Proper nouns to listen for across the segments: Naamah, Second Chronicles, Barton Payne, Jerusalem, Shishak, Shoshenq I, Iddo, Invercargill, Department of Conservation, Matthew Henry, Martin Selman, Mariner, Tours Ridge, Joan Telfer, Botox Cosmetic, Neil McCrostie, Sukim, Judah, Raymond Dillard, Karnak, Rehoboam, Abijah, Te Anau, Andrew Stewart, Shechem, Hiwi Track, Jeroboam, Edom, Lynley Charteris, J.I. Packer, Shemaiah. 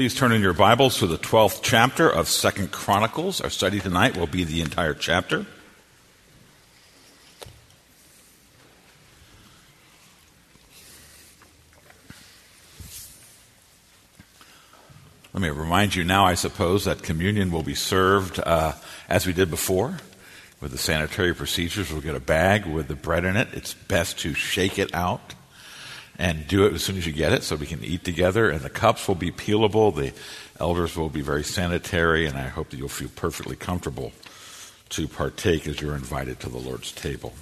Please turn in your Bibles to the 12th chapter of Second Chronicles. Our study tonight will be the entire chapter. Let me remind you now, I suppose, that communion will be served as we did before with the sanitary procedures. We'll get a bag with the bread in it. It's best to shake it out and do it as soon as you get it so we can eat together. And the cups will be peelable. The elders will be very sanitary. And I hope that you'll feel perfectly comfortable to partake as you're invited to the Lord's table.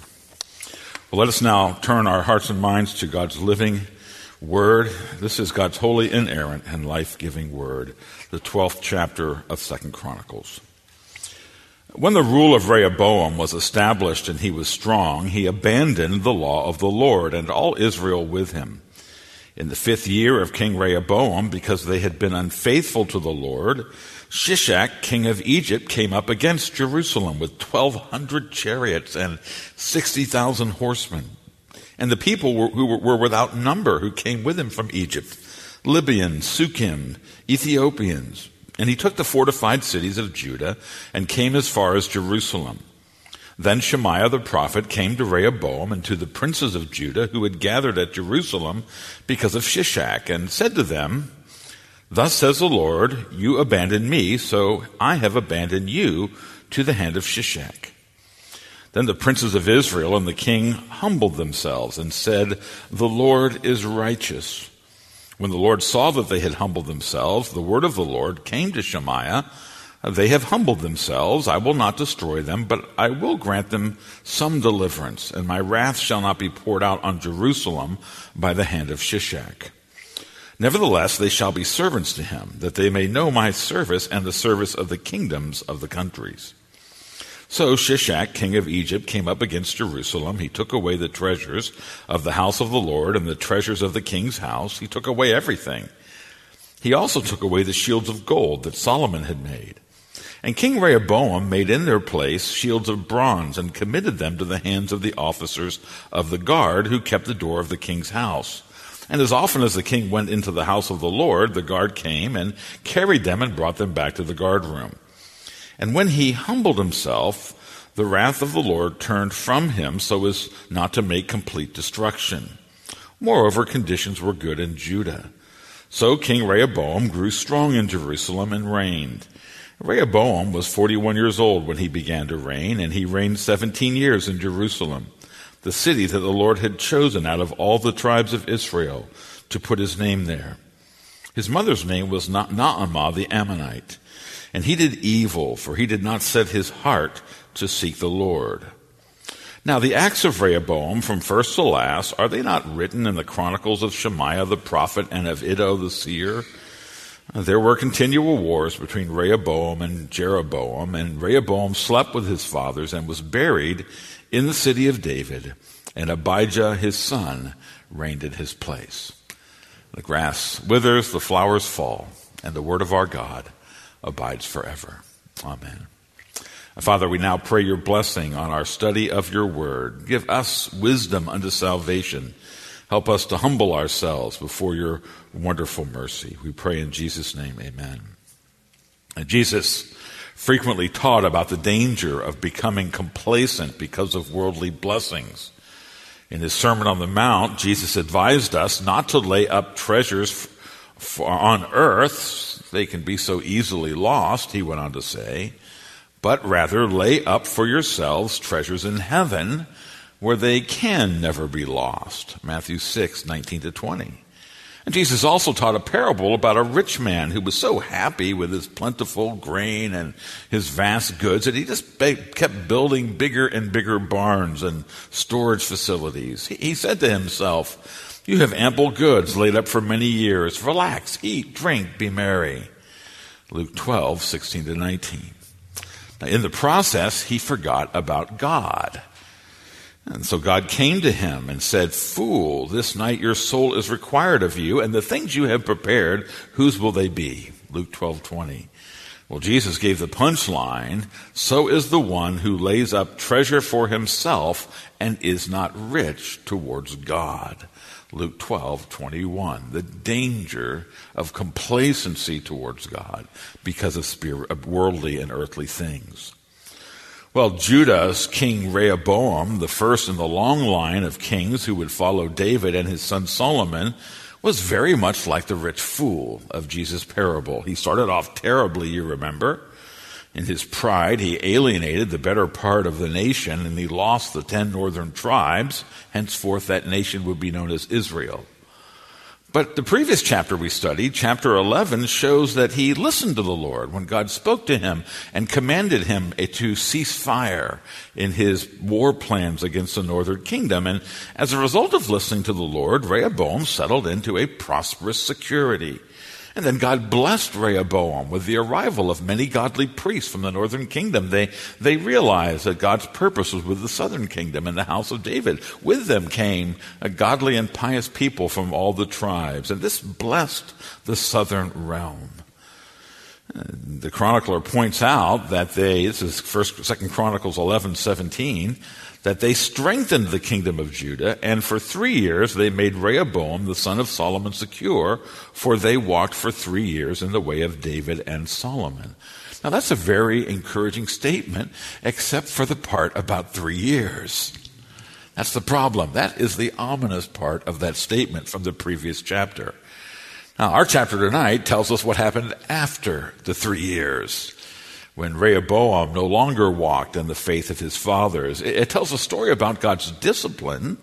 Well, let us now turn our hearts and minds to God's living word. This is God's holy, inerrant, and life-giving word, the 12th chapter of Second Chronicles. When the rule of Rehoboam was established and he was strong, he abandoned the law of the Lord and all Israel with him. In the 5th year of King Rehoboam, because they had been unfaithful to the Lord, Shishak, king of Egypt, came up against Jerusalem with 1,200 chariots and 60,000 horsemen. And the people who were without number who came with him from Egypt, Libyans, Sukim, Ethiopians. And he took the fortified cities of Judah and came as far as Jerusalem. Then Shemaiah the prophet came to Rehoboam and to the princes of Judah who had gathered at Jerusalem because of Shishak, and said to them, "Thus says the Lord, you abandoned me, so I have abandoned you to the hand of Shishak." Then the princes of Israel and the king humbled themselves and said, "The Lord is righteous." When the Lord saw that they had humbled themselves, the word of the Lord came to Shemaiah, "They have humbled themselves. I will not destroy them, but I will grant them some deliverance, and my wrath shall not be poured out on Jerusalem by the hand of Shishak. Nevertheless, they shall be servants to him, that they may know my service and the service of the kingdoms of the countries." So Shishak, king of Egypt, came up against Jerusalem. He took away the treasures of the house of the Lord and the treasures of the king's house. He took away everything. He also took away the shields of gold that Solomon had made. And King Rehoboam made in their place shields of bronze and committed them to the hands of the officers of the guard who kept the door of the king's house. And as often as the king went into the house of the Lord, the guard came and carried them and brought them back to the guard room. And when he humbled himself, the wrath of the Lord turned from him so as not to make complete destruction. Moreover, conditions were good in Judah. So King Rehoboam grew strong in Jerusalem and reigned. Rehoboam was 41 years old when he began to reign, and he reigned 17 years in Jerusalem, the city that the Lord had chosen out of all the tribes of Israel to put his name there. His mother's name was Naamah the Ammonite. And he did evil, for he did not set his heart to seek the Lord. Now the acts of Rehoboam from first to last, are they not written in the chronicles of Shemaiah the prophet and of Iddo the seer? There were continual wars between Rehoboam and Jeroboam, and Rehoboam slept with his fathers and was buried in the city of David, and Abijah his son reigned in his place. The grass withers, the flowers fall, and the word of our God abides forever. Amen. Father, we now pray your blessing on our study of your word. Give us wisdom unto salvation. Help us to humble ourselves before your wonderful mercy. We pray in Jesus' name, amen. And Jesus frequently taught about the danger of becoming complacent because of worldly blessings. In his Sermon on the Mount, Jesus advised us not to lay up treasures on earth, they can be so easily lost, he went on to say, but rather lay up for yourselves treasures in heaven where they can never be lost. Matthew 6:19-20. And Jesus also taught a parable about a rich man who was so happy with his plentiful grain and his vast goods that he just kept building bigger and bigger barns and storage facilities. He said to himself, "You have ample goods laid up for many years. Relax, eat, drink, be merry." Luke 12:16-19. Now, in the process, he forgot about God. And so God came to him and said, "Fool, this night your soul is required of you, and the things you have prepared, whose will they be?" Luke 12:20. Well, Jesus gave the punchline, "So is the one who lays up treasure for himself and is not rich towards God." Luke 12:21, the danger of complacency towards God because of worldly and earthly things. Well, Judah's King Rehoboam, the first in the long line of kings who would follow David and his son Solomon, was very much like the rich fool of Jesus' parable. He started off terribly, you remember. In his pride, he alienated the better part of the nation, and he lost the 10 northern tribes. Henceforth, that nation would be known as Israel. But the previous chapter we studied, chapter 11, shows that he listened to the Lord when God spoke to him and commanded him to cease fire in his war plans against the northern kingdom. And as a result of listening to the Lord, Rehoboam settled into a prosperous security. And then God blessed Rehoboam with the arrival of many godly priests from the northern kingdom. They realized that God's purpose was with the southern kingdom and the house of David. With them came a godly and pious people from all the tribes. And this blessed the southern realm. The chronicler points out that Second Chronicles 11:17, that they strengthened the kingdom of Judah, and for 3 years they made Rehoboam, the son of Solomon, secure, for they walked for 3 years in the way of David and Solomon. Now that's a very encouraging statement, except for the part about 3 years. That's the problem. That is the ominous part of that statement from the previous chapter. Now, our chapter tonight tells us what happened after the 3 years, when Rehoboam no longer walked in the faith of his fathers. It tells a story about God's discipline,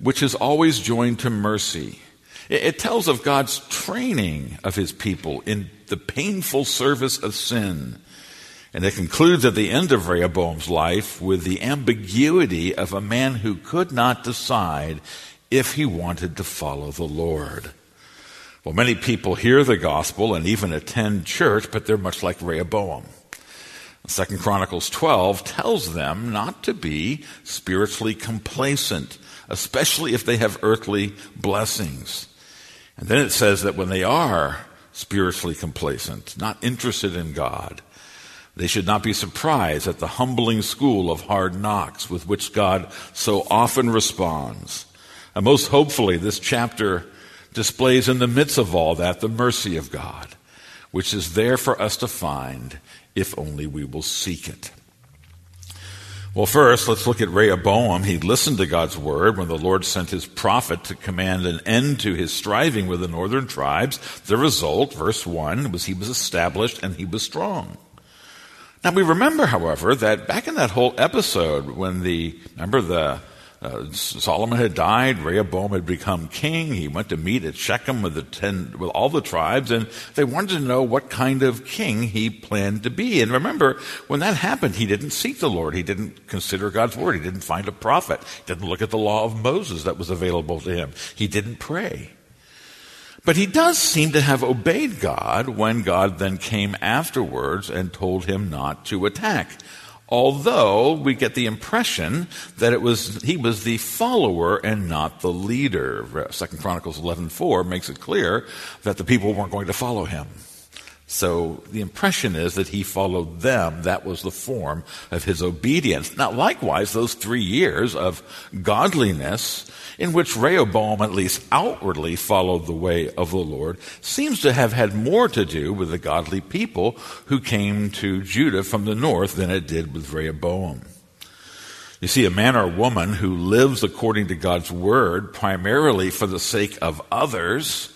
which is always joined to mercy. It tells of God's training of his people in the painful service of sin. And it concludes at the end of Rehoboam's life with the ambiguity of a man who could not decide if he wanted to follow the Lord. Well, many people hear the gospel and even attend church, but they're much like Rehoboam. Second Chronicles 12 tells them not to be spiritually complacent, especially if they have earthly blessings. And then it says that when they are spiritually complacent, not interested in God, they should not be surprised at the humbling school of hard knocks with which God so often responds. And most hopefully, this chapter displays in the midst of all that the mercy of God, which is there for us to find if only we will seek it. Well, first, let's look at Rehoboam. He listened to God's word when the Lord sent his prophet to command an end to his striving with the northern tribes. The result, verse 1, was he was established and he was strong. Now, we remember, however, that back in that whole episode when Solomon had died, Rehoboam had become king. He went to meet at Shechem with all the tribes, and they wanted to know what kind of king he planned to be. And remember, when that happened, he didn't seek the Lord. He didn't consider God's word. He didn't find a prophet. He didn't look at the law of Moses that was available to him. He didn't pray. But he does seem to have obeyed God when God then came afterwards and told him not to attack. Although we get the impression that he was the follower and not the leader. 2 Chronicles 11:4 makes it clear that the people weren't going to follow him. So the impression is that he followed them. That was the form of his obedience. Now, likewise, those 3 years of godliness in which Rehoboam at least outwardly followed the way of the Lord seems to have had more to do with the godly people who came to Judah from the north than it did with Rehoboam. You see, a man or woman who lives according to God's word primarily for the sake of others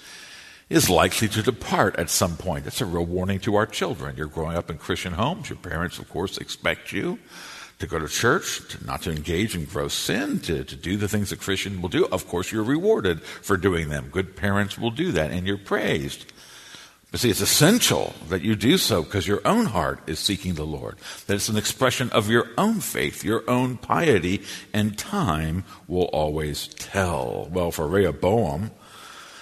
is likely to depart at some point. That's a real warning to our children. You're growing up in Christian homes. Your parents, of course, expect you to go to church, not to engage in gross sin, to do the things a Christian will do. Of course, you're rewarded for doing them. Good parents will do that, and you're praised. But see, it's essential that you do so because your own heart is seeking the Lord, that it's an expression of your own faith, your own piety, and time will always tell. Well, for Rehoboam,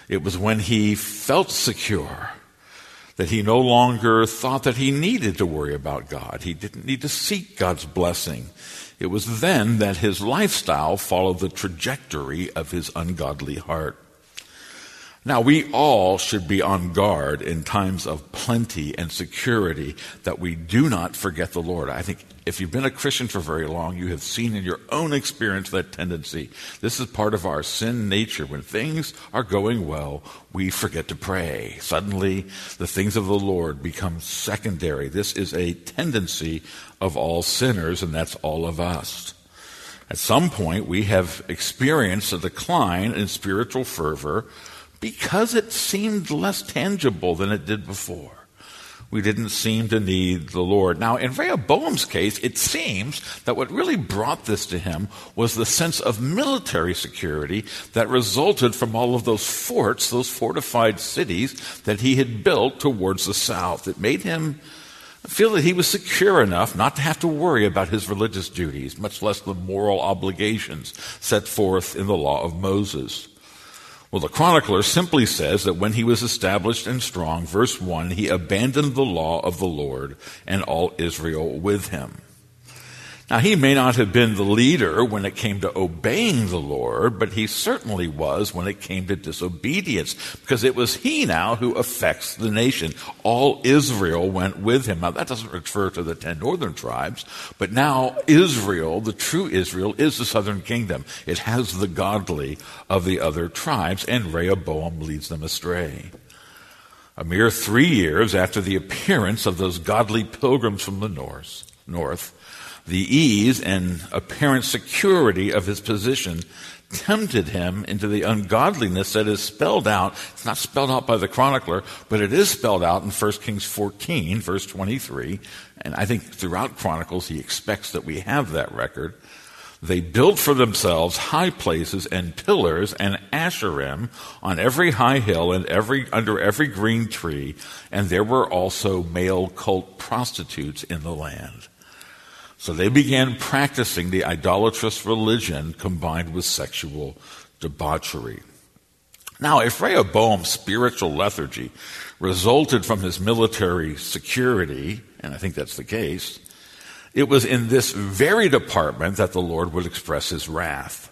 it was when he felt secure that he no longer thought that he needed to worry about God. He didn't need to seek God's blessing. It was then that his lifestyle followed the trajectory of his ungodly heart. Now, we all should be on guard in times of plenty and security that we do not forget the Lord. I think if you've been a Christian for very long, you have seen in your own experience that tendency. This is part of our sin nature. When things are going well, we forget to pray. Suddenly, the things of the Lord become secondary. This is a tendency of all sinners, and that's all of us. At some point, we have experienced a decline in spiritual fervor because it seemed less tangible than it did before. We didn't seem to need the Lord. Now, in Rehoboam's case, it seems that what really brought this to him was the sense of military security that resulted from all of those forts, those fortified cities that he had built towards the south. It made him feel that he was secure enough not to have to worry about his religious duties, much less the moral obligations set forth in the law of Moses. Well, the chronicler simply says that when he was established and strong, verse 1, he abandoned the law of the Lord and all Israel with him. Now, he may not have been the leader when it came to obeying the Lord, but he certainly was when it came to disobedience, because it was he now who affects the nation. All Israel went with him. Now, that doesn't refer to the 10 northern tribes, but now Israel, the true Israel, is the southern kingdom. It has the godly of the other tribes, and Rehoboam leads them astray. A mere 3 years after the appearance of those godly pilgrims from the north, the ease and apparent security of his position tempted him into the ungodliness that is spelled out. It's not spelled out by the chronicler, but it is spelled out in 1 Kings 14, verse 23. And I think throughout Chronicles, he expects that we have that record. They built for themselves high places and pillars and asherim on every high hill and under every green tree. And there were also male cult prostitutes in the land. So they began practicing the idolatrous religion combined with sexual debauchery. Now, if Rehoboam's spiritual lethargy resulted from his military security, and I think that's the case, it was in this very department that the Lord would express his wrath.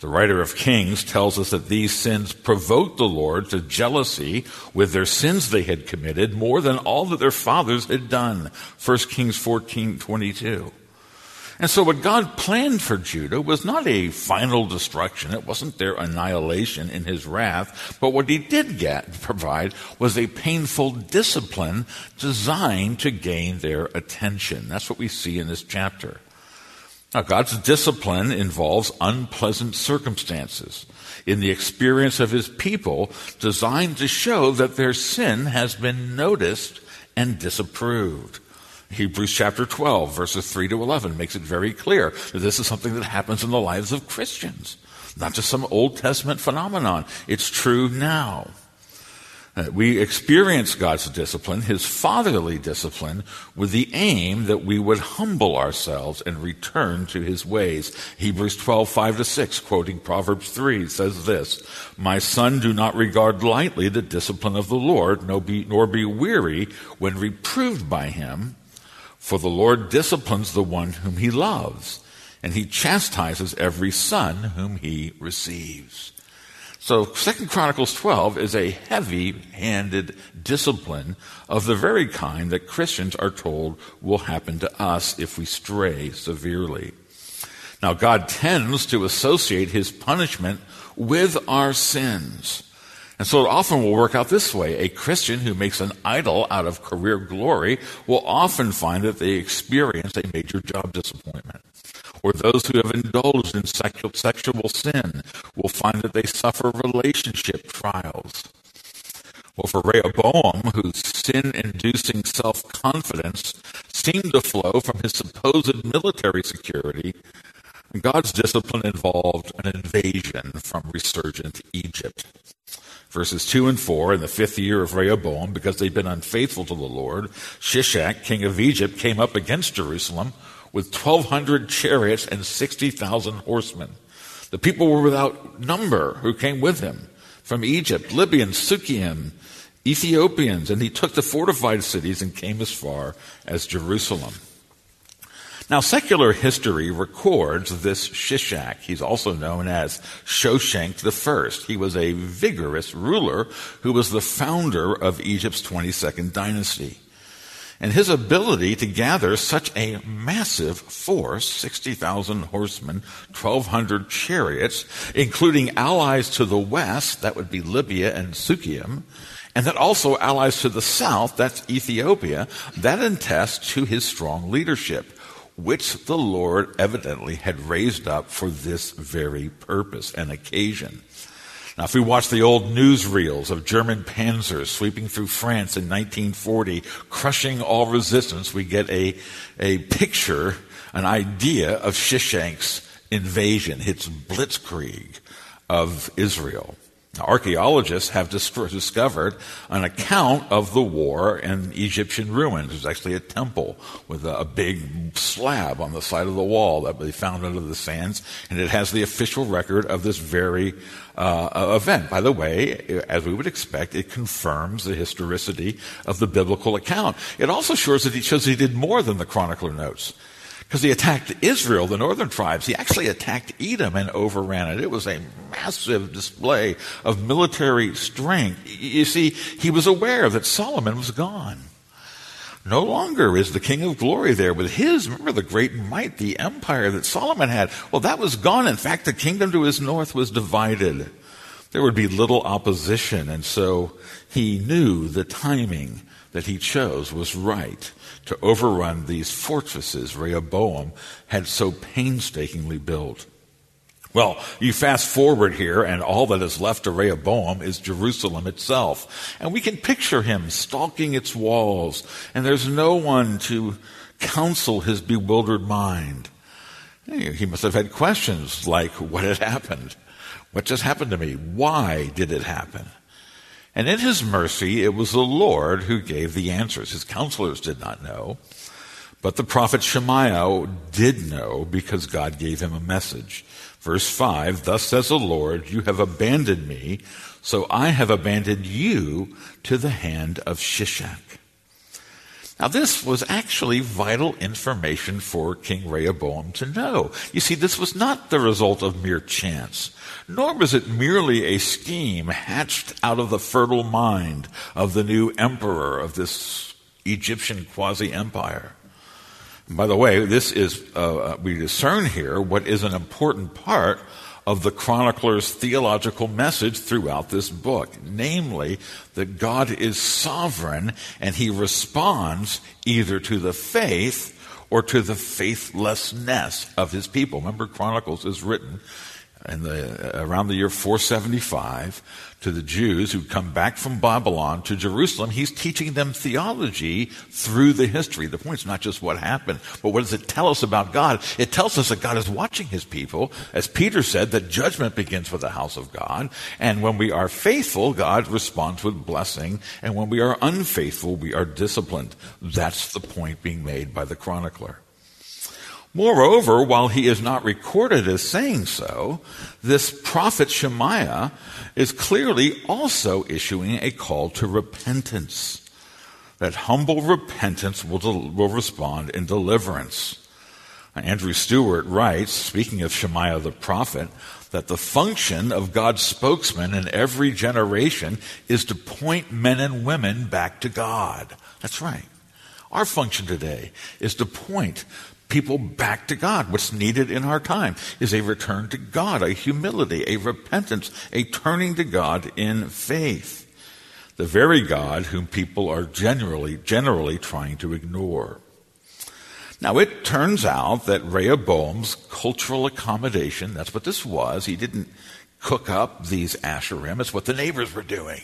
The writer of Kings tells us that these sins provoked the Lord to jealousy with their sins they had committed more than all that their fathers had done. 1 Kings 14:22. And so what God planned for Judah was not a final destruction. It wasn't their annihilation in his wrath. But what he did provide was a painful discipline designed to gain their attention. That's what we see in this chapter. Now, God's discipline involves unpleasant circumstances in the experience of his people designed to show that their sin has been noticed and disapproved. Hebrews chapter 12, verses 3 to 11 makes it very clear that this is something that happens in the lives of Christians, not just some Old Testament phenomenon. It's true now. We experience God's discipline, his fatherly discipline, with the aim that we would humble ourselves and return to his ways. Hebrews 12, 5 to 6, quoting Proverbs 3, says this, "My son, do not regard lightly the discipline of the Lord, nor be weary when reproved by him. For the Lord disciplines the one whom he loves, and he chastises every son whom he receives." So 2 Chronicles 12 is a heavy-handed discipline of the very kind that Christians are told will happen to us if we stray severely. Now, God tends to associate his punishment with our sins. And so it often will work out this way. A Christian who makes an idol out of career glory will often find that they experience a major job disappointment. Or those who have indulged in sexual sin will find that they suffer relationship trials. Well, for Rehoboam, whose sin-inducing self-confidence seemed to flow from his supposed military security, God's discipline involved an invasion from resurgent Egypt. Verses 2 and 4, in the fifth year of Rehoboam, because they'd been unfaithful to the Lord, Shishak, king of Egypt, came up against Jerusalem with 1,200 chariots and 60,000 horsemen. The people were without number who came with him from Egypt, Libyans, Sukian, Ethiopians, and he took the fortified cities and came as far as Jerusalem. Now, secular history records this Shishak. He's also known as Shoshenq I. He was a vigorous ruler who was the founder of Egypt's 22nd dynasty. And his ability to gather such a massive force, 60,000 horsemen, 1,200 chariots, including allies to the west, that would be Libya and Sukkium, and that also allies to the south, that's Ethiopia, that attests to his strong leadership, which the Lord evidently had raised up for this very purpose and occasion. Now, if we watch the old newsreels of German panzers sweeping through France in 1940, crushing all resistance, we get a picture, an idea of Shishak's invasion, its blitzkrieg of Israel. Now, archaeologists have discovered an account of the war in Egyptian ruins. There's actually a temple with a big slab on the side of the wall that they found under the sands, and it has the official record of this very event. By the way, as we would expect, it confirms the historicity of the biblical account. It also shows that he did more than the chronicler notes. Because he attacked Israel, the northern tribes. He actually attacked Edom and overran it. It was a massive display of military strength. You see, he was aware that Solomon was gone. No longer is the king of glory there with his, remember the great might, the empire that Solomon had. Well, that was gone. In fact, the kingdom to his north was divided. There would be little opposition, and so he knew the timing that he chose was right to overrun these fortresses Rehoboam had so painstakingly built. Well, you fast forward here, and all that is left to Rehoboam is Jerusalem itself. And we can picture him stalking its walls, and there's no one to counsel his bewildered mind. He must have had questions like, what had happened? What just happened to me? Why did it happen? And in his mercy, it was the Lord who gave the answers. His counselors did not know, but the prophet Shemaiah did know because God gave him a message. Verse 5, "Thus says the Lord, you have abandoned me, so I have abandoned you to the hand of Shishak." Now, this was actually vital information for King Rehoboam to know. You see, this was not the result of mere chance, nor was it merely a scheme hatched out of the fertile mind of the new emperor of this Egyptian quasi-empire. And by the way, this is, we discern here what is an important part of the chronicler's theological message throughout this book, namely that God is sovereign and he responds either to the faith or to the faithlessness of his people. Remember, Chronicles is written around the year 475 to the Jews who come back from Babylon to Jerusalem. He's teaching them theology through the history. The point's not just what happened, but what does it tell us about God? It tells us that God is watching his people. As Peter said, that judgment begins with the house of God. And when we are faithful, God responds with blessing. And when we are unfaithful, we are disciplined. That's the point being made by the chronicler. Moreover, while he is not recorded as saying so, this prophet Shemaiah is clearly also issuing a call to repentance, that humble repentance will respond in deliverance. Andrew Stewart writes, speaking of Shemaiah the prophet, that the function of God's spokesman in every generation is to point men and women back to God. That's right. Our function today is to point people back to God. What's needed in our time is a return to God, a humility, a repentance, a turning to God in faith, the very God whom people are generally trying to ignore. Now, it turns out that Rehoboam's cultural accommodation, that's what this was. He didn't cook up these Asherim. It's what the neighbors were doing.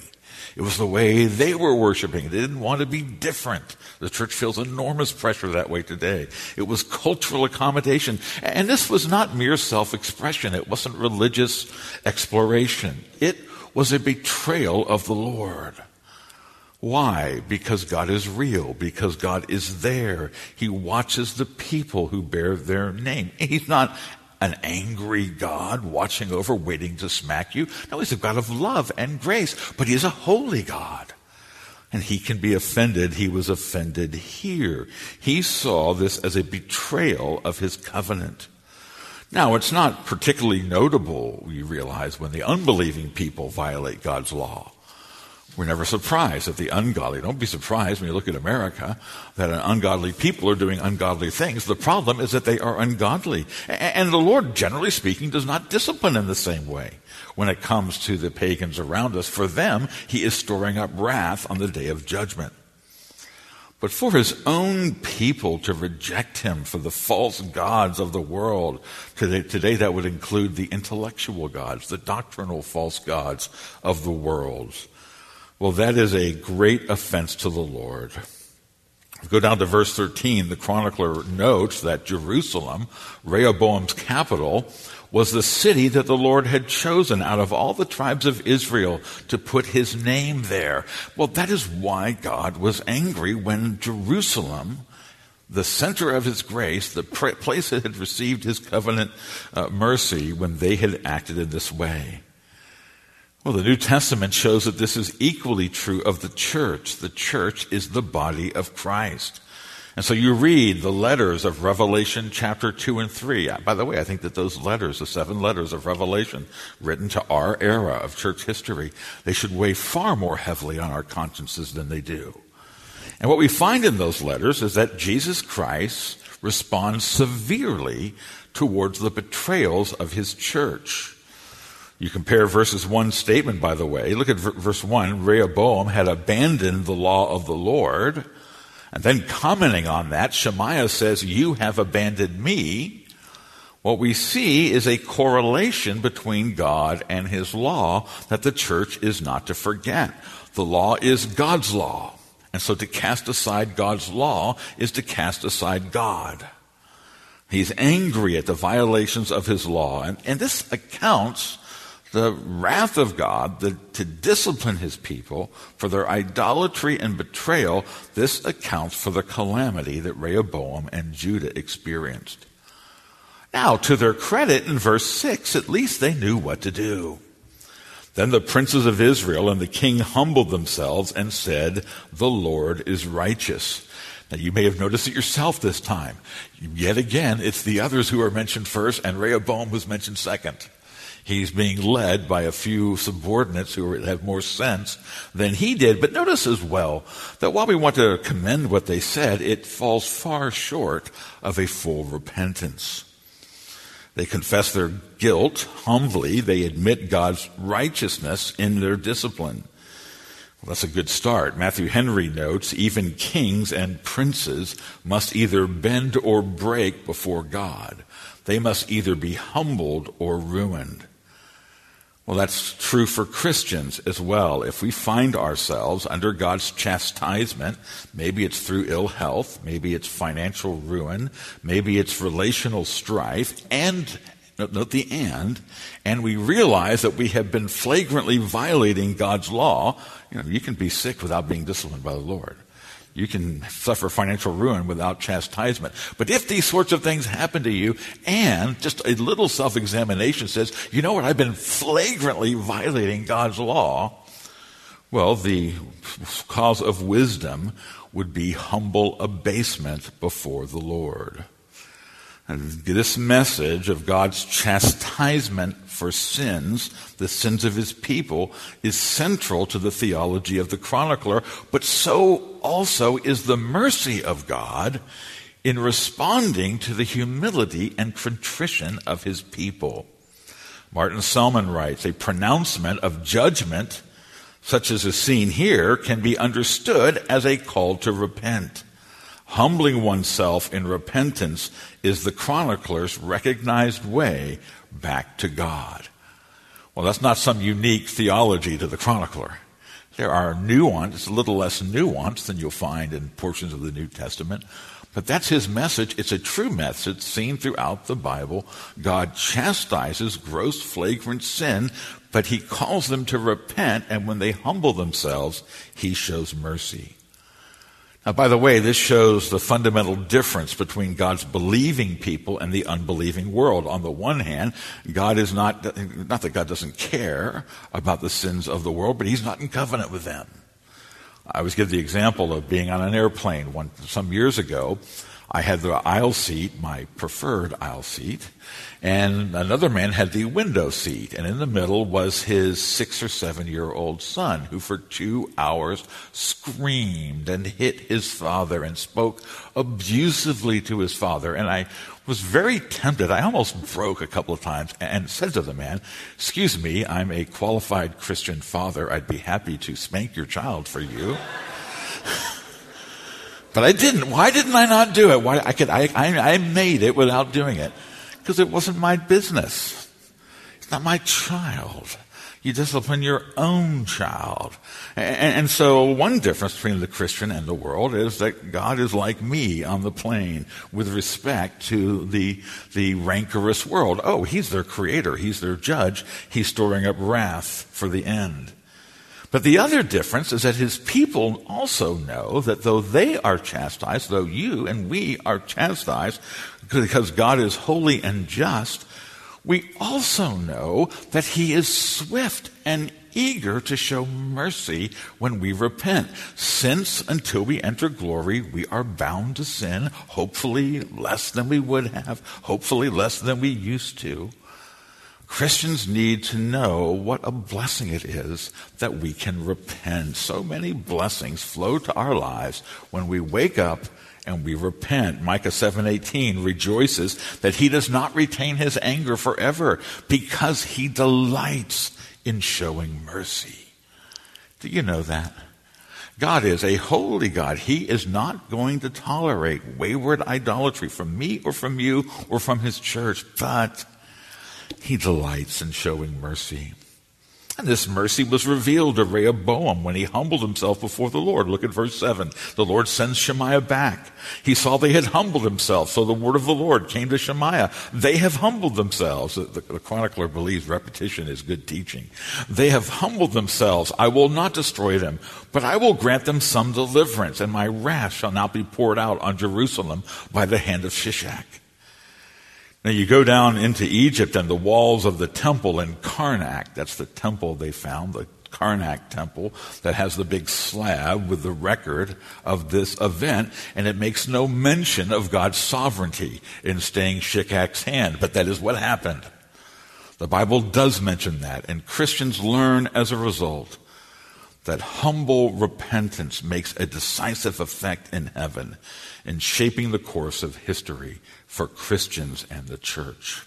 It was the way they were worshiping. They didn't want to be different. The church feels enormous pressure that way today. It was cultural accommodation. And this was not mere self-expression. It wasn't religious exploration. It was a betrayal of the Lord. Why? Because God is real, because God is there. He watches the people who bear their name. He's not an angry God watching over, waiting to smack you. No, he's a God of love and grace, but he's a holy God. and he can be offended. He was offended here. He saw this as a betrayal of his covenant. Now, it's not particularly notable, you realize, when the unbelieving people violate God's law. We're never surprised at the ungodly. Don't be surprised when you look at America that ungodly people are doing ungodly things. The problem is that they are ungodly. And the Lord, generally speaking, does not discipline in the same way when it comes to the pagans around us. For them, he is storing up wrath on the day of judgment. But for his own people to reject him for the false gods of the world, today that would include the intellectual gods, the doctrinal false gods of the world. Well, that is a great offense to the Lord. Go down to verse 13. The chronicler notes that Jerusalem, Rehoboam's capital, was the city that the Lord had chosen out of all the tribes of Israel to put his name there. Well, that is why God was angry when Jerusalem, the center of his grace, the place that had received his covenant mercy, when they had acted in this way. Well, the New Testament shows that this is equally true of the church. The church is the body of Christ. And so you read the letters of Revelation chapter 2 and 3. By the way, I think that those letters, the 7 letters of Revelation, written to our era of church history, they should weigh far more heavily on our consciences than they do. And what we find in those letters is that Jesus Christ responds severely towards the betrayals of his church. You compare verses 1 statement, by the way. Look at verse 1. Rehoboam had abandoned the law of the Lord. And then commenting on that, Shemaiah says, you have abandoned me. What we see is a correlation between God and his law that the church is not to forget. The law is God's law. And so to cast aside God's law is to cast aside God. He's angry at the violations of his law. And this accounts the wrath of God to discipline his people for their idolatry and betrayal. This accounts for the calamity that Rehoboam and Judah experienced. Now, to their credit, in verse 6, at least they knew what to do. Then the princes of Israel and the king humbled themselves and said, the Lord is righteous. Now, you may have noticed it yourself this time. Yet again, it's the others who are mentioned first, and Rehoboam was mentioned second. He's being led by a few subordinates who have more sense than he did. But notice as well that while we want to commend what they said, it falls far short of a full repentance. They confess their guilt humbly. They admit God's righteousness in their discipline. Well, that's a good start. Matthew Henry notes, even kings and princes must either bend or break before God. They must either be humbled or ruined. Well, that's true for Christians as well. If we find ourselves under God's chastisement, maybe it's through ill health, maybe it's financial ruin, maybe it's relational strife, and, note the and we realize that we have been flagrantly violating God's law, you can be sick without being disciplined by the Lord. You can suffer financial ruin without chastisement. But if these sorts of things happen to you, and just a little self-examination says, you know what, I've been flagrantly violating God's law, well, the cause of wisdom would be humble abasement before the Lord. And this message of God's chastisement for sins, the sins of his people, is central to the theology of the chronicler, but so also is the mercy of God in responding to the humility and contrition of his people. Martin Selman writes, a pronouncement of judgment, such as is seen here, can be understood as a call to repent. Humbling oneself in repentance is the chronicler's recognized way back to God. Well, that's not some unique theology to the chronicler. There are nuances, a little less nuance than you'll find in portions of the New Testament, but that's his message. It's a true message seen throughout the Bible. God chastises gross, flagrant sin, but he calls them to repent, and when they humble themselves, he shows mercy. Now, by the way, this shows the fundamental difference between God's believing people and the unbelieving world. On the one hand, God is not that God doesn't care about the sins of the world, but he's not in covenant with them. I always give the example of being on an airplane. Some years ago, I had the aisle seat, my preferred aisle seat, and another man had the window seat, and in the middle was his 6 or 7 year old son, who for 2 hours screamed and hit his father and spoke abusively to his father. And I was very tempted, I almost broke a couple of times, and said to the man, "Excuse me, I'm a qualified Christian father. I'd be happy to spank your child for you." But I didn't. Why didn't I not do it? I made it without doing it, because it wasn't my business. It's not my child. You discipline your own child. And so one difference between the Christian and the world is that God is like me on the plane with respect to the rancorous world. Oh, he's their creator. He's their judge. He's storing up wrath for the end. But the other difference is that his people also know that though they are chastised, though you and we are chastised, because God is holy and just, we also know that he is swift and eager to show mercy when we repent. Since until we enter glory, we are bound to sin, hopefully less than we would have, hopefully less than we used to. Christians need to know what a blessing it is that we can repent. So many blessings flow to our lives when we wake up and we repent. Micah 7:18 rejoices that he does not retain his anger forever, because he delights in showing mercy. Do you know that? God is a holy God. He is not going to tolerate wayward idolatry from me or from you or from his church, but he delights in showing mercy. And this mercy was revealed to Rehoboam when he humbled himself before the Lord. Look at verse 7. The Lord sends Shemaiah back. He saw they had humbled himself, so the word of the Lord came to Shemaiah. They have humbled themselves. The chronicler believes repetition is good teaching. They have humbled themselves. I will not destroy them, but I will grant them some deliverance, and my wrath shall not be poured out on Jerusalem by the hand of Shishak. Now you go down into Egypt and the walls of the temple in Karnak, that's the temple they found, the Karnak temple that has the big slab with the record of this event, and it makes no mention of God's sovereignty in staying Shishak's hand, but that is what happened. The Bible does mention that, and Christians learn as a result that humble repentance makes a decisive effect in heaven in shaping the course of history for Christians and the church.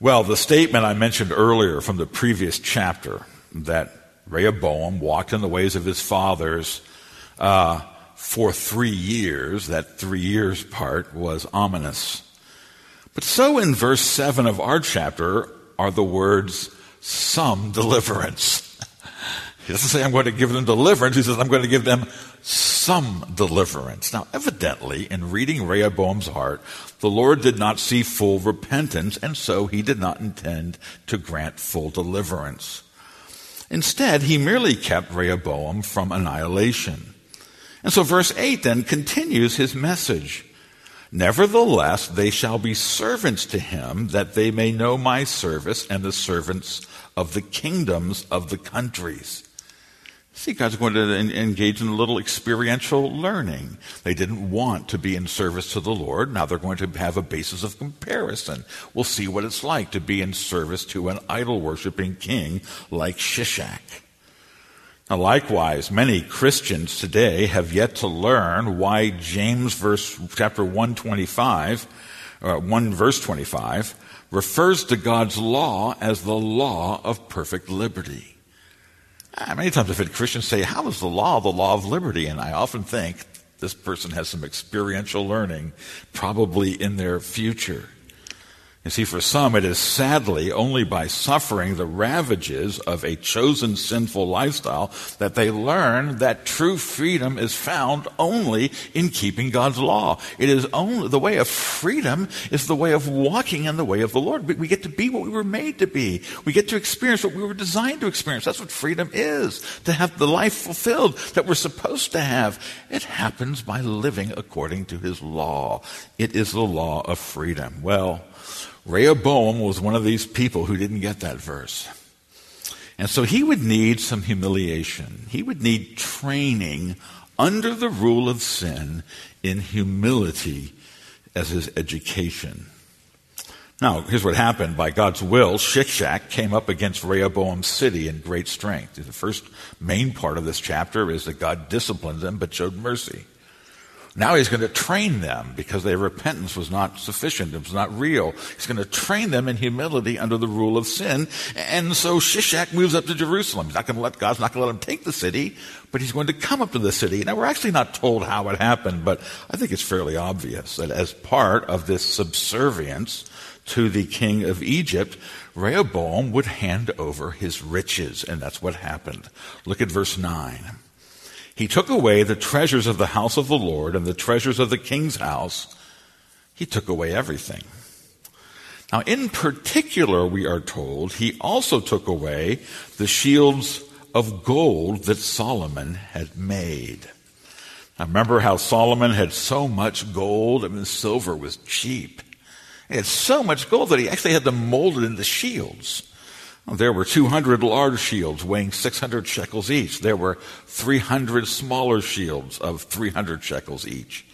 Well, the statement I mentioned earlier from the previous chapter, that Rehoboam walked in the ways of his fathers for 3 years, that 3 years part was ominous. But so in verse 7 of our chapter are the words, some deliverance. He doesn't say, I'm going to give them deliverance. He says, I'm going to give them some deliverance. Now, evidently, in reading Rehoboam's heart, the Lord did not see full repentance, and so he did not intend to grant full deliverance. Instead, he merely kept Rehoboam from annihilation. And so verse 8 then continues his message. Nevertheless, they shall be servants to him, that they may know my service and the servants of the kingdoms of the countries. See, God's going to engage in a little experiential learning. They didn't want to be in service to the Lord. Now they're going to have a basis of comparison. We'll see what it's like to be in service to an idol-worshipping king like Shishak. Now, likewise, many Christians today have yet to learn why James verse 25, refers to God's law as the law of perfect liberty. Many times I've had Christians say, how is the law of liberty? And I often think this person has some experiential learning probably in their future. You see, for some, it is sadly only by suffering the ravages of a chosen sinful lifestyle that they learn that true freedom is found only in keeping God's law. It is only the way of freedom is the way of walking in the way of the Lord. We get to be what we were made to be. We get to experience what we were designed to experience. That's what freedom is, to have the life fulfilled that we're supposed to have. It happens by living according to his law. It is the law of freedom. Well, Rehoboam was one of these people who didn't get that verse. And so he would need some humiliation. He would need training under the rule of sin in humility as his education. Now, here's what happened. By God's will, Shishak came up against Rehoboam's city in great strength. The first main part of this chapter is that God disciplined them but showed mercy. Now he's going to train them because their repentance was not sufficient. It was not real. He's going to train them in humility under the rule of sin. And so Shishak moves up to Jerusalem. He's not going to let God's not going to let him take the city, but he's going to come up to the city. Now, we're actually not told how it happened, but I think it's fairly obvious that as part of this subservience to the king of Egypt, Rehoboam would hand over his riches, and that's what happened. Look at verse 9. He took away the treasures of the house of the Lord and the treasures of the king's house. He took away everything. Now, in particular, we are told, he also took away the shields of gold that Solomon had made. Now, remember how Solomon had so much gold? I mean, silver was cheap. He had so much gold that he actually had them molded into shields. There were 200 large shields weighing 600 shekels each. There were 300 smaller shields of 300 shekels each.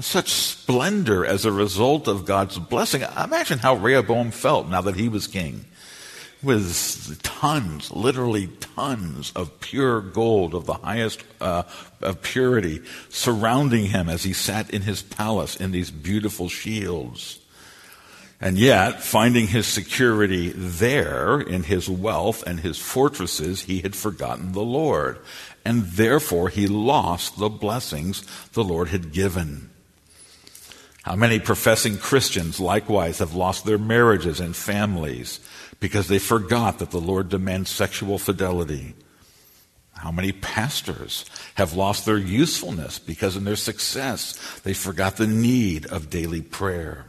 Such splendor as a result of God's blessing. Imagine how Rehoboam felt now that he was king, with tons, literally tons of pure gold of the highest of purity surrounding him as he sat in his palace in these beautiful shields. And yet, finding his security there in his wealth and his fortresses, he had forgotten the Lord. And therefore, he lost the blessings the Lord had given. How many professing Christians likewise have lost their marriages and families because they forgot that the Lord demands sexual fidelity? How many pastors have lost their usefulness because in their success they forgot the need of daily prayer?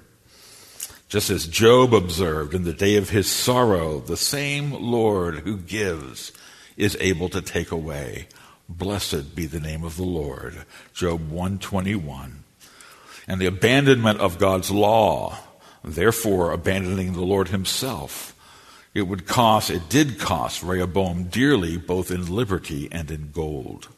Just as Job observed in the day of his sorrow, the same Lord who gives is able to take away. Blessed be the name of the Lord. Job 1:21. And the abandonment of God's law, therefore abandoning the Lord himself, it did cost Rehoboam dearly, both in liberty and in gold.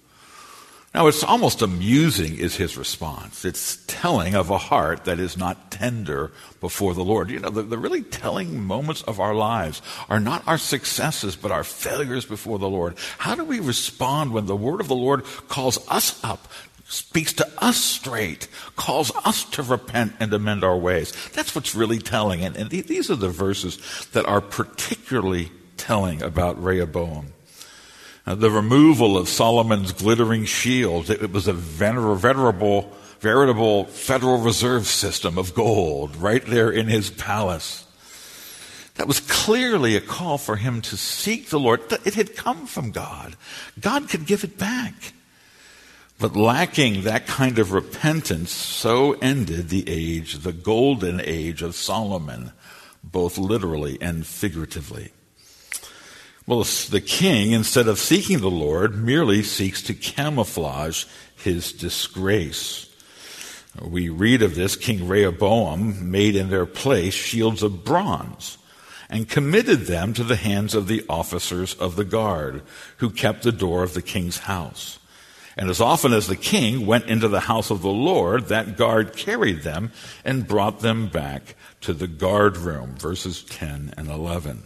Now, it's almost amusing is his response. It's telling of a heart that is not tender before the Lord. You know, the really telling moments of our lives are not our successes, but our failures before the Lord. How do we respond when the word of the Lord calls us up, speaks to us straight, calls us to repent and amend our ways? That's what's really telling. And these are the verses that are particularly telling about Rehoboam. The removal of Solomon's glittering shields, it was a veritable Federal Reserve system of gold right there in his palace. That was clearly a call for him to seek the Lord. It had come from God. God could give it back. But lacking that kind of repentance, so ended the golden age of Solomon, both literally and figuratively. Well, the king, instead of seeking the Lord, merely seeks to camouflage his disgrace. We read of this, King Rehoboam made in their place shields of bronze and committed them to the hands of the officers of the guard who kept the door of the king's house. And as often as the king went into the house of the Lord, that guard carried them and brought them back to the guard room, verses 10 and 11.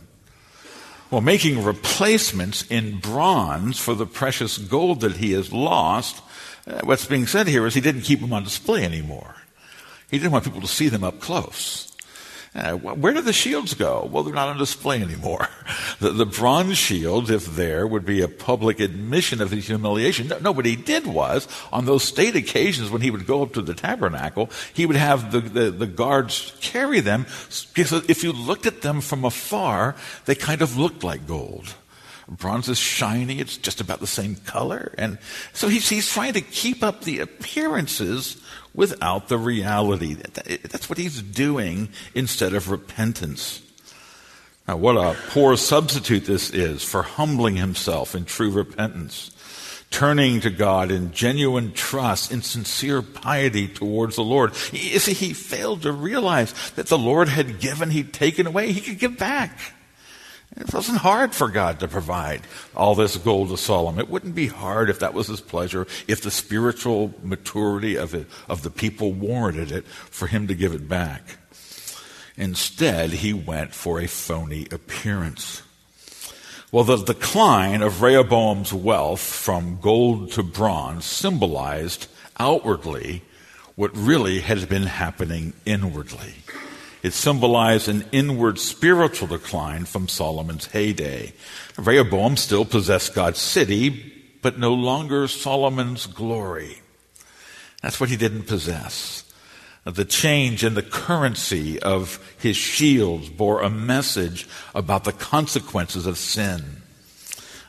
Well, making replacements in bronze for the precious gold that he has lost, what's being said here is he didn't keep them on display anymore. He didn't want people to see them up close. Where do the shields go? Well, they're not on display anymore. The bronze shields, if there, would be a public admission of his humiliation. No, what he did was, on those state occasions when he would go up to the tabernacle, he would have the guards carry them, because if you looked at them from afar, they kind of looked like gold. Bronze is shiny, it's just about the same color. And so he's trying to keep up the appearances without the reality. That's what he's doing instead of repentance. Now, what a poor substitute this is for humbling himself in true repentance, turning to God in genuine trust, in sincere piety towards the Lord. You see, he failed to realize that the Lord had given, he'd taken away, he could give back. It wasn't hard for God to provide all this gold to Solomon. It wouldn't be hard if that was his pleasure, if the spiritual maturity of the people warranted it, for him to give it back. Instead, he went for a phony appearance. Well, the decline of Rehoboam's wealth from gold to bronze symbolized outwardly what really had been happening inwardly. It symbolized an inward spiritual decline from Solomon's heyday. Rehoboam still possessed God's city, but no longer Solomon's glory. That's what he didn't possess. The change in the currency of his shields bore a message about the consequences of sin.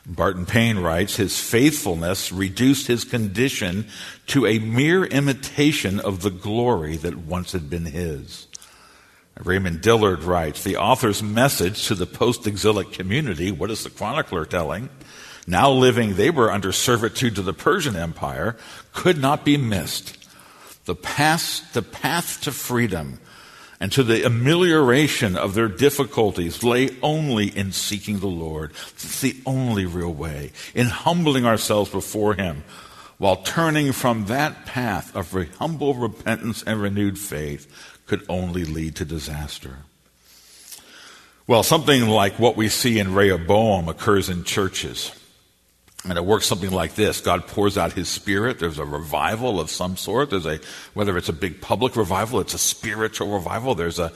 Barton Payne writes, his faithfulness reduced his condition to a mere imitation of the glory that once had been his. Raymond Dillard writes, the author's message to the post-exilic community, what is the chronicler telling? Now living, they were under servitude to the Persian Empire, could not be missed. The path to freedom and to the amelioration of their difficulties lay only in seeking the Lord. It's the only real way, in humbling ourselves before him, while turning from that path of humble repentance and renewed faith could only lead to disaster. Well, something like what we see in Rehoboam occurs in churches. And it works something like this. God pours out his spirit. There's a revival of some sort. Whether it's a big public revival, it's a spiritual revival. There's a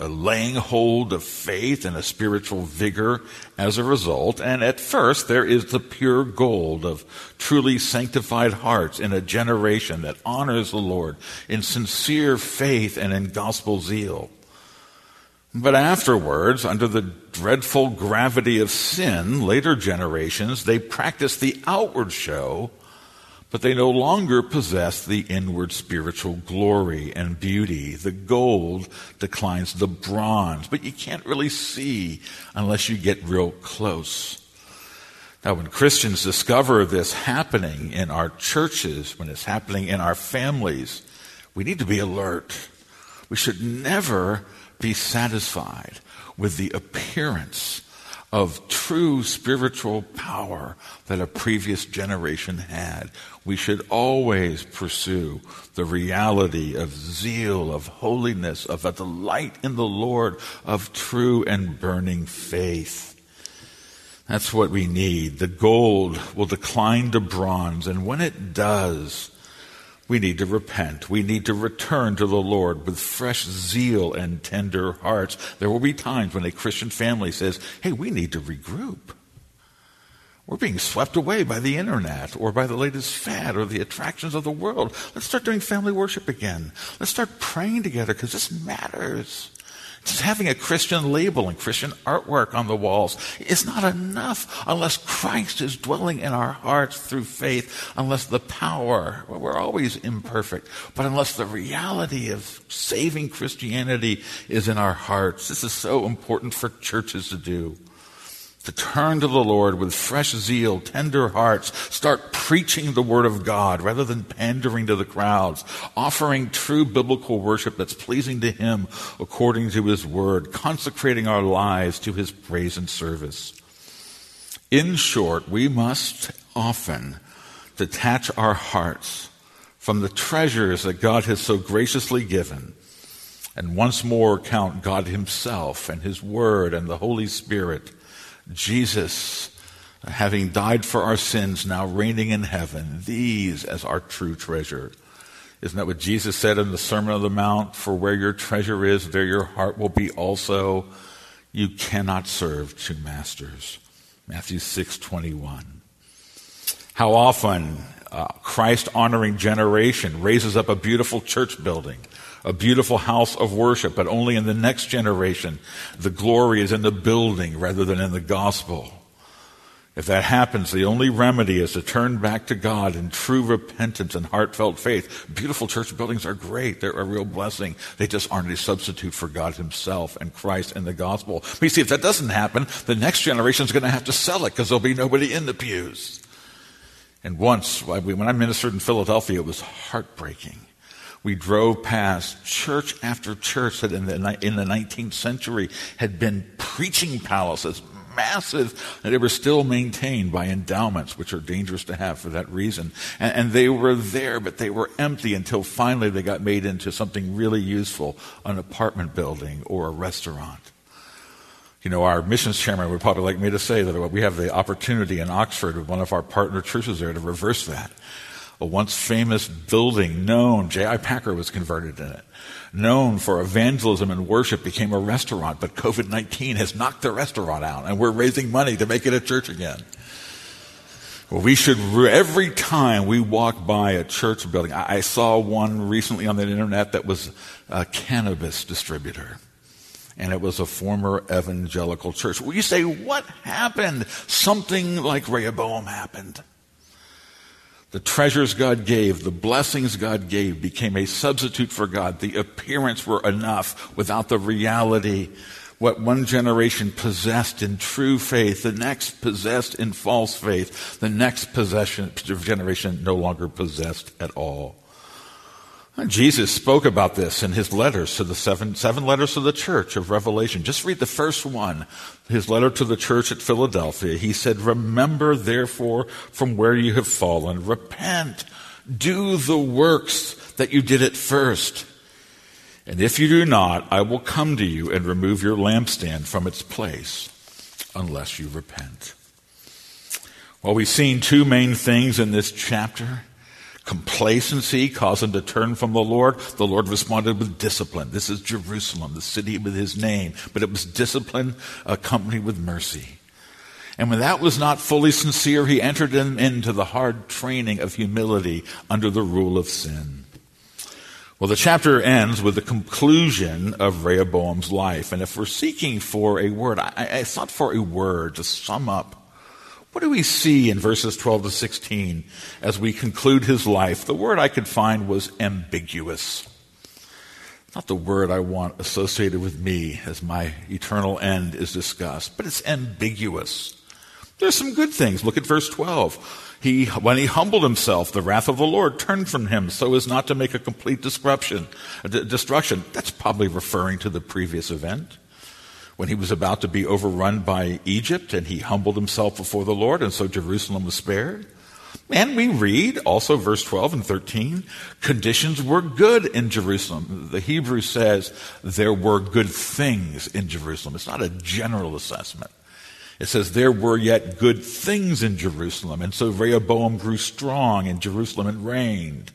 laying hold of faith and a spiritual vigor as a result. And at first, there is the pure gold of truly sanctified hearts in a generation that honors the Lord in sincere faith and in gospel zeal. But afterwards, under the dreadful gravity of sin, later generations, they practiced the outward show, but they no longer possessed the inward spiritual glory and beauty. The gold declines the bronze, but you can't really see unless you get real close. Now, when Christians discover this happening in our churches, when it's happening in our families, we need to be alert. We should never be satisfied with the appearance of true spiritual power that a previous generation had. We should always pursue the reality of zeal, of holiness, of a delight in the Lord, of true and burning faith. That's what we need. The gold will decline to bronze, and when it does, we need to repent. We need to return to the Lord with fresh zeal and tender hearts. There will be times when a Christian family says, hey, we need to regroup. We're being swept away by the internet or by the latest fad or the attractions of the world. Let's start doing family worship again. Let's start praying together because this matters. Just having a Christian label and Christian artwork on the walls is not enough unless Christ is dwelling in our hearts through faith, unless the power, well, we're always imperfect, but unless the reality of saving Christianity is in our hearts. This is so important for churches to do. To turn to the Lord with fresh zeal, tender hearts, start preaching the Word of God rather than pandering to the crowds, offering true biblical worship that's pleasing to Him according to His Word, consecrating our lives to His praise and service. In short, we must often detach our hearts from the treasures that God has so graciously given and once more count God Himself and His Word and the Holy Spirit, Jesus, having died for our sins, now reigning in heaven, these as our true treasure. Isn't that what Jesus said in the Sermon on the Mount? For where your treasure is, there your heart will be also. You cannot serve two masters. Matthew 6:21. How often Christ-honoring generation raises up a beautiful church building, a beautiful house of worship, but only in the next generation, the glory is in the building rather than in the gospel. If that happens, the only remedy is to turn back to God in true repentance and heartfelt faith. Beautiful church buildings are great. They're a real blessing. They just aren't a substitute for God Himself and Christ and the gospel. But you see, if that doesn't happen, the next generation is going to have to sell it because there'll be nobody in the pews. And once, when I ministered in Philadelphia, it was heartbreaking. we drove past church after church that in the 19th century had been preaching palaces, massive, and they were still maintained by endowments, which are dangerous to have for that reason. And they were there, but they were empty until finally they got made into something really useful, an apartment building or a restaurant. You know, our missions chairman would probably like me to say that we have the opportunity in Oxford with one of our partner churches there to reverse that. A once famous building known, J.I. Packer was converted in it, known for evangelism and worship, became a restaurant, but COVID-19 has knocked the restaurant out, and we're raising money to make it a church again. Well, we should, every time we walk by a church building, I saw one recently on the internet that was a cannabis distributor. And it was a former evangelical church. Well, you say, what happened? Something like Rehoboam happened. The treasures God gave, the blessings God gave became a substitute for God. The appearance were enough without the reality. What one generation possessed in true faith, the next possessed in false faith, the next generation no longer possessed at all. Jesus spoke about this in his letters to the seven letters to the church of Revelation. Just read the first one, his letter to the church at Philadelphia. He said, remember, therefore, from where you have fallen, repent, do the works that you did at first. And if you do not, I will come to you and remove your lampstand from its place unless you repent. Well, we've seen two main things in this chapter. Complacency caused him to turn from the Lord. The Lord responded with discipline. This is Jerusalem, the city with his name. But it was discipline accompanied with mercy. And when that was not fully sincere, he entered him into the hard training of humility under the rule of sin. Well, the chapter ends with the conclusion of Rehoboam's life. And if we're seeking for a word, I sought for a word to sum up. What do we see in verses 12 to 16 as we conclude his life? The word I could find was ambiguous. Not the word I want associated with me as my eternal end is discussed, but it's ambiguous. There's some good things. Look at verse 12. When he humbled himself, the wrath of the Lord turned from him so as not to make a complete destruction. That's probably referring to the previous event, when he was about to be overrun by Egypt, and he humbled himself before the Lord, and so Jerusalem was spared. And we read, also verse 12 and 13, conditions were good in Jerusalem. The Hebrew says there were good things in Jerusalem. It's not a general assessment. It says there were yet good things in Jerusalem, and so Rehoboam grew strong in Jerusalem and reigned.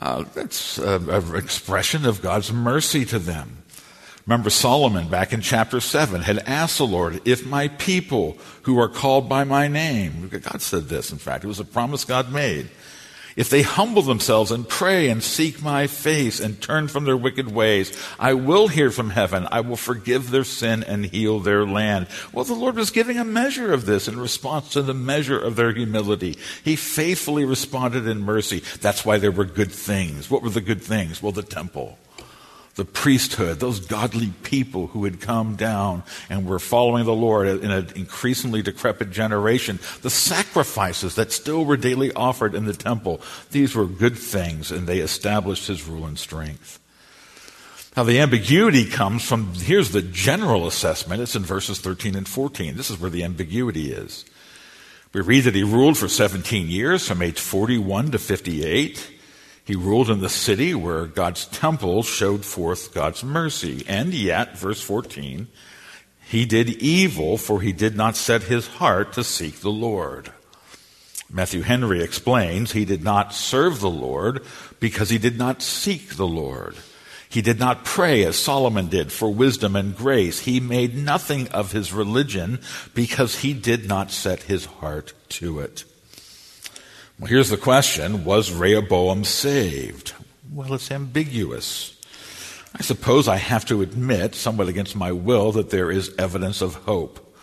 That's an expression of God's mercy to them. Remember Solomon back in chapter 7 had asked the Lord, if my people who are called by my name, God said this, in fact, it was a promise God made, if they humble themselves and pray and seek my face and turn from their wicked ways, I will hear from heaven. I will forgive their sin and heal their land. Well, the Lord was giving a measure of this in response to the measure of their humility. He faithfully responded in mercy. That's why there were good things. What were the good things? Well, the temple, the priesthood, those godly people who had come down and were following the Lord in an increasingly decrepit generation, the sacrifices that still were daily offered in the temple, these were good things, and they established his rule and strength. Now, the ambiguity comes from, here's the general assessment. It's in verses 13 and 14. This is where the ambiguity is. We read that he ruled for 17 years, from age 41 to 58. He ruled in the city where God's temple showed forth God's mercy. And yet, verse 14, he did evil, for he did not set his heart to seek the Lord. Matthew Henry explains he did not serve the Lord because he did not seek the Lord. He did not pray as Solomon did for wisdom and grace. He made nothing of his religion because he did not set his heart to it. Well, here's the question, was Rehoboam saved? Well, it's ambiguous. I suppose I have to admit, somewhat against my will, that there is evidence of hope.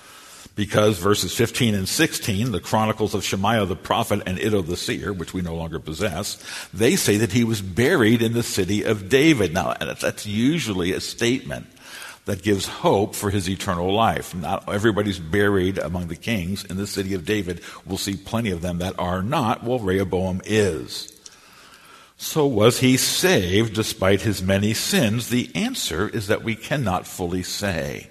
Because verses 15 and 16, the chronicles of Shemaiah the prophet and Iddo the seer, which we no longer possess, they say that he was buried in the city of David. Now, that's usually a statement that gives hope for his eternal life. Not everybody's buried among the kings in the city of David. We'll see plenty of them that are not. Well, Rehoboam is. So was he saved despite his many sins? The answer is that we cannot fully say.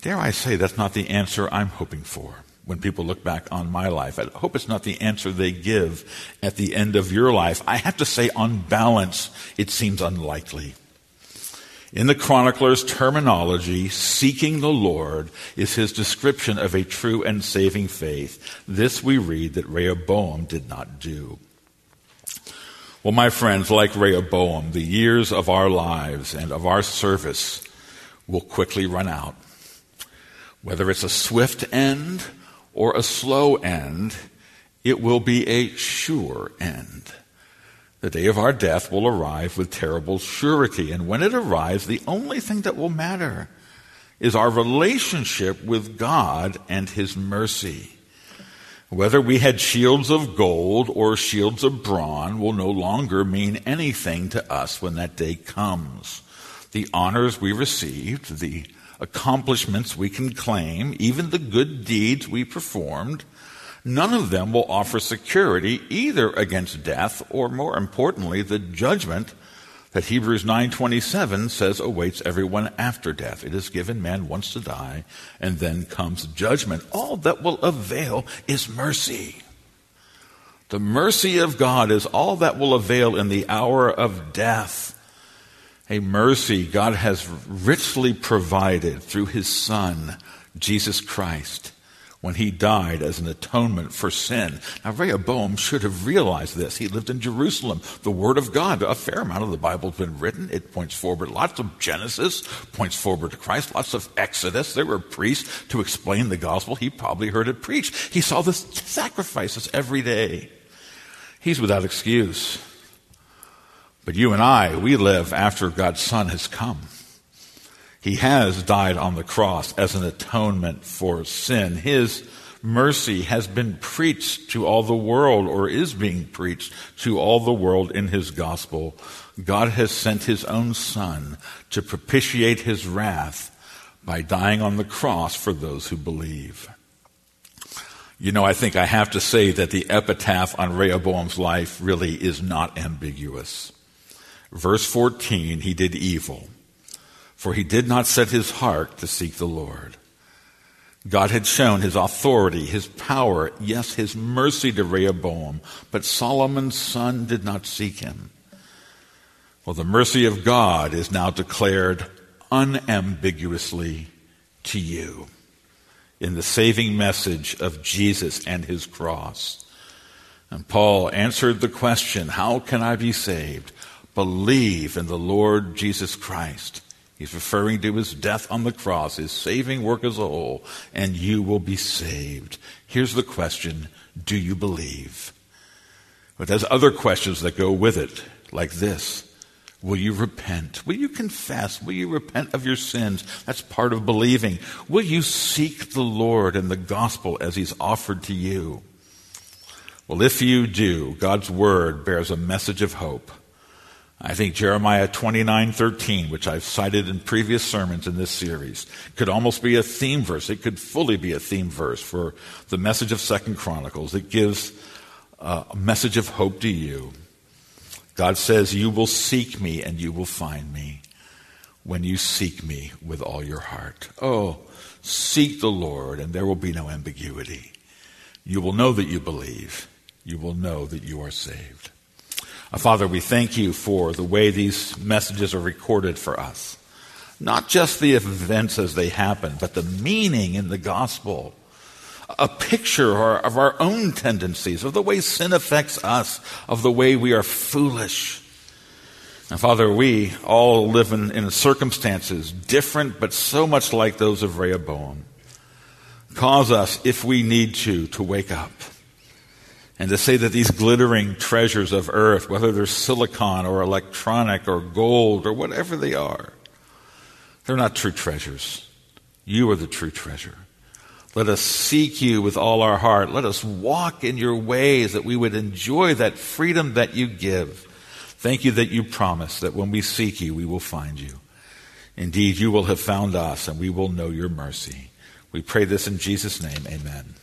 Dare I say that's not the answer I'm hoping for when people look back on my life. I hope it's not the answer they give at the end of your life. I have to say, on balance, it seems unlikely. In the chronicler's terminology, seeking the Lord is his description of a true and saving faith. This we read that Rehoboam did not do. Well, my friends, like Rehoboam, the years of our lives and of our service will quickly run out. Whether it's a swift end or a slow end, it will be a sure end. The day of our death will arrive with terrible surety, and when it arrives, the only thing that will matter is our relationship with God and his mercy. Whether we had shields of gold or shields of bronze will no longer mean anything to us when that day comes. The honors we received, the accomplishments we can claim, even the good deeds we performed, none of them will offer security either against death or, more importantly, the judgment that Hebrews 9:27 says awaits everyone after death. It is given man once to die, and then comes judgment. All that will avail is mercy. The mercy of God is all that will avail in the hour of death. A mercy God has richly provided through his Son, Jesus Christ, when he died as an atonement for sin. Now, Rehoboam should have realized this. He lived in Jerusalem. The Word of God, a fair amount of the Bible has been written. It points forward. Lots of Genesis points forward to Christ. Lots of Exodus. There were priests to explain the gospel. He probably heard it preached. He saw the sacrifices every day. He's without excuse. But you and I, we live after God's Son has come. He has died on the cross as an atonement for sin. His mercy has been preached to all the world, or is being preached to all the world in his gospel. God has sent his own Son to propitiate his wrath by dying on the cross for those who believe. You know, I think I have to say that the epitaph on Rehoboam's life really is not ambiguous. Verse 14, he did evil, for he did not set his heart to seek the Lord. God had shown his authority, his power, yes, his mercy to Rehoboam, but Solomon's son did not seek him. Well, the mercy of God is now declared unambiguously to you in the saving message of Jesus and his cross. And Paul answered the question, how can I be saved? Believe in the Lord Jesus Christ. He's referring to his death on the cross, his saving work as a whole, and you will be saved. Here's the question, do you believe? But there's other questions that go with it, like this. Will you repent? Will you confess? Will you repent of your sins? That's part of believing. Will you seek the Lord and the gospel as he's offered to you? Well, if you do, God's word bears a message of hope. I think Jeremiah 29:13, which I've cited in previous sermons in this series, could almost be a theme verse. It could fully be a theme verse for the message of Second Chronicles. It gives a message of hope to you. God says, you will seek me and you will find me when you seek me with all your heart. Oh, seek the Lord and there will be no ambiguity. You will know that you believe. You will know that you are saved. Father, we thank you for the way these messages are recorded for us. Not just the events as they happen, but the meaning in the gospel. A picture of our own tendencies, of the way sin affects us, of the way we are foolish. And Father, we all live in circumstances different, but so much like those of Rehoboam. Cause us, if we need to wake up. And to say that these glittering treasures of earth, whether they're silicon or electronic or gold or whatever they are, they're not true treasures. You are the true treasure. Let us seek you with all our heart. Let us walk in your ways that we would enjoy that freedom that you give. Thank you that you promise that when we seek you, we will find you. Indeed, you will have found us and we will know your mercy. We pray this in Jesus' name. Amen.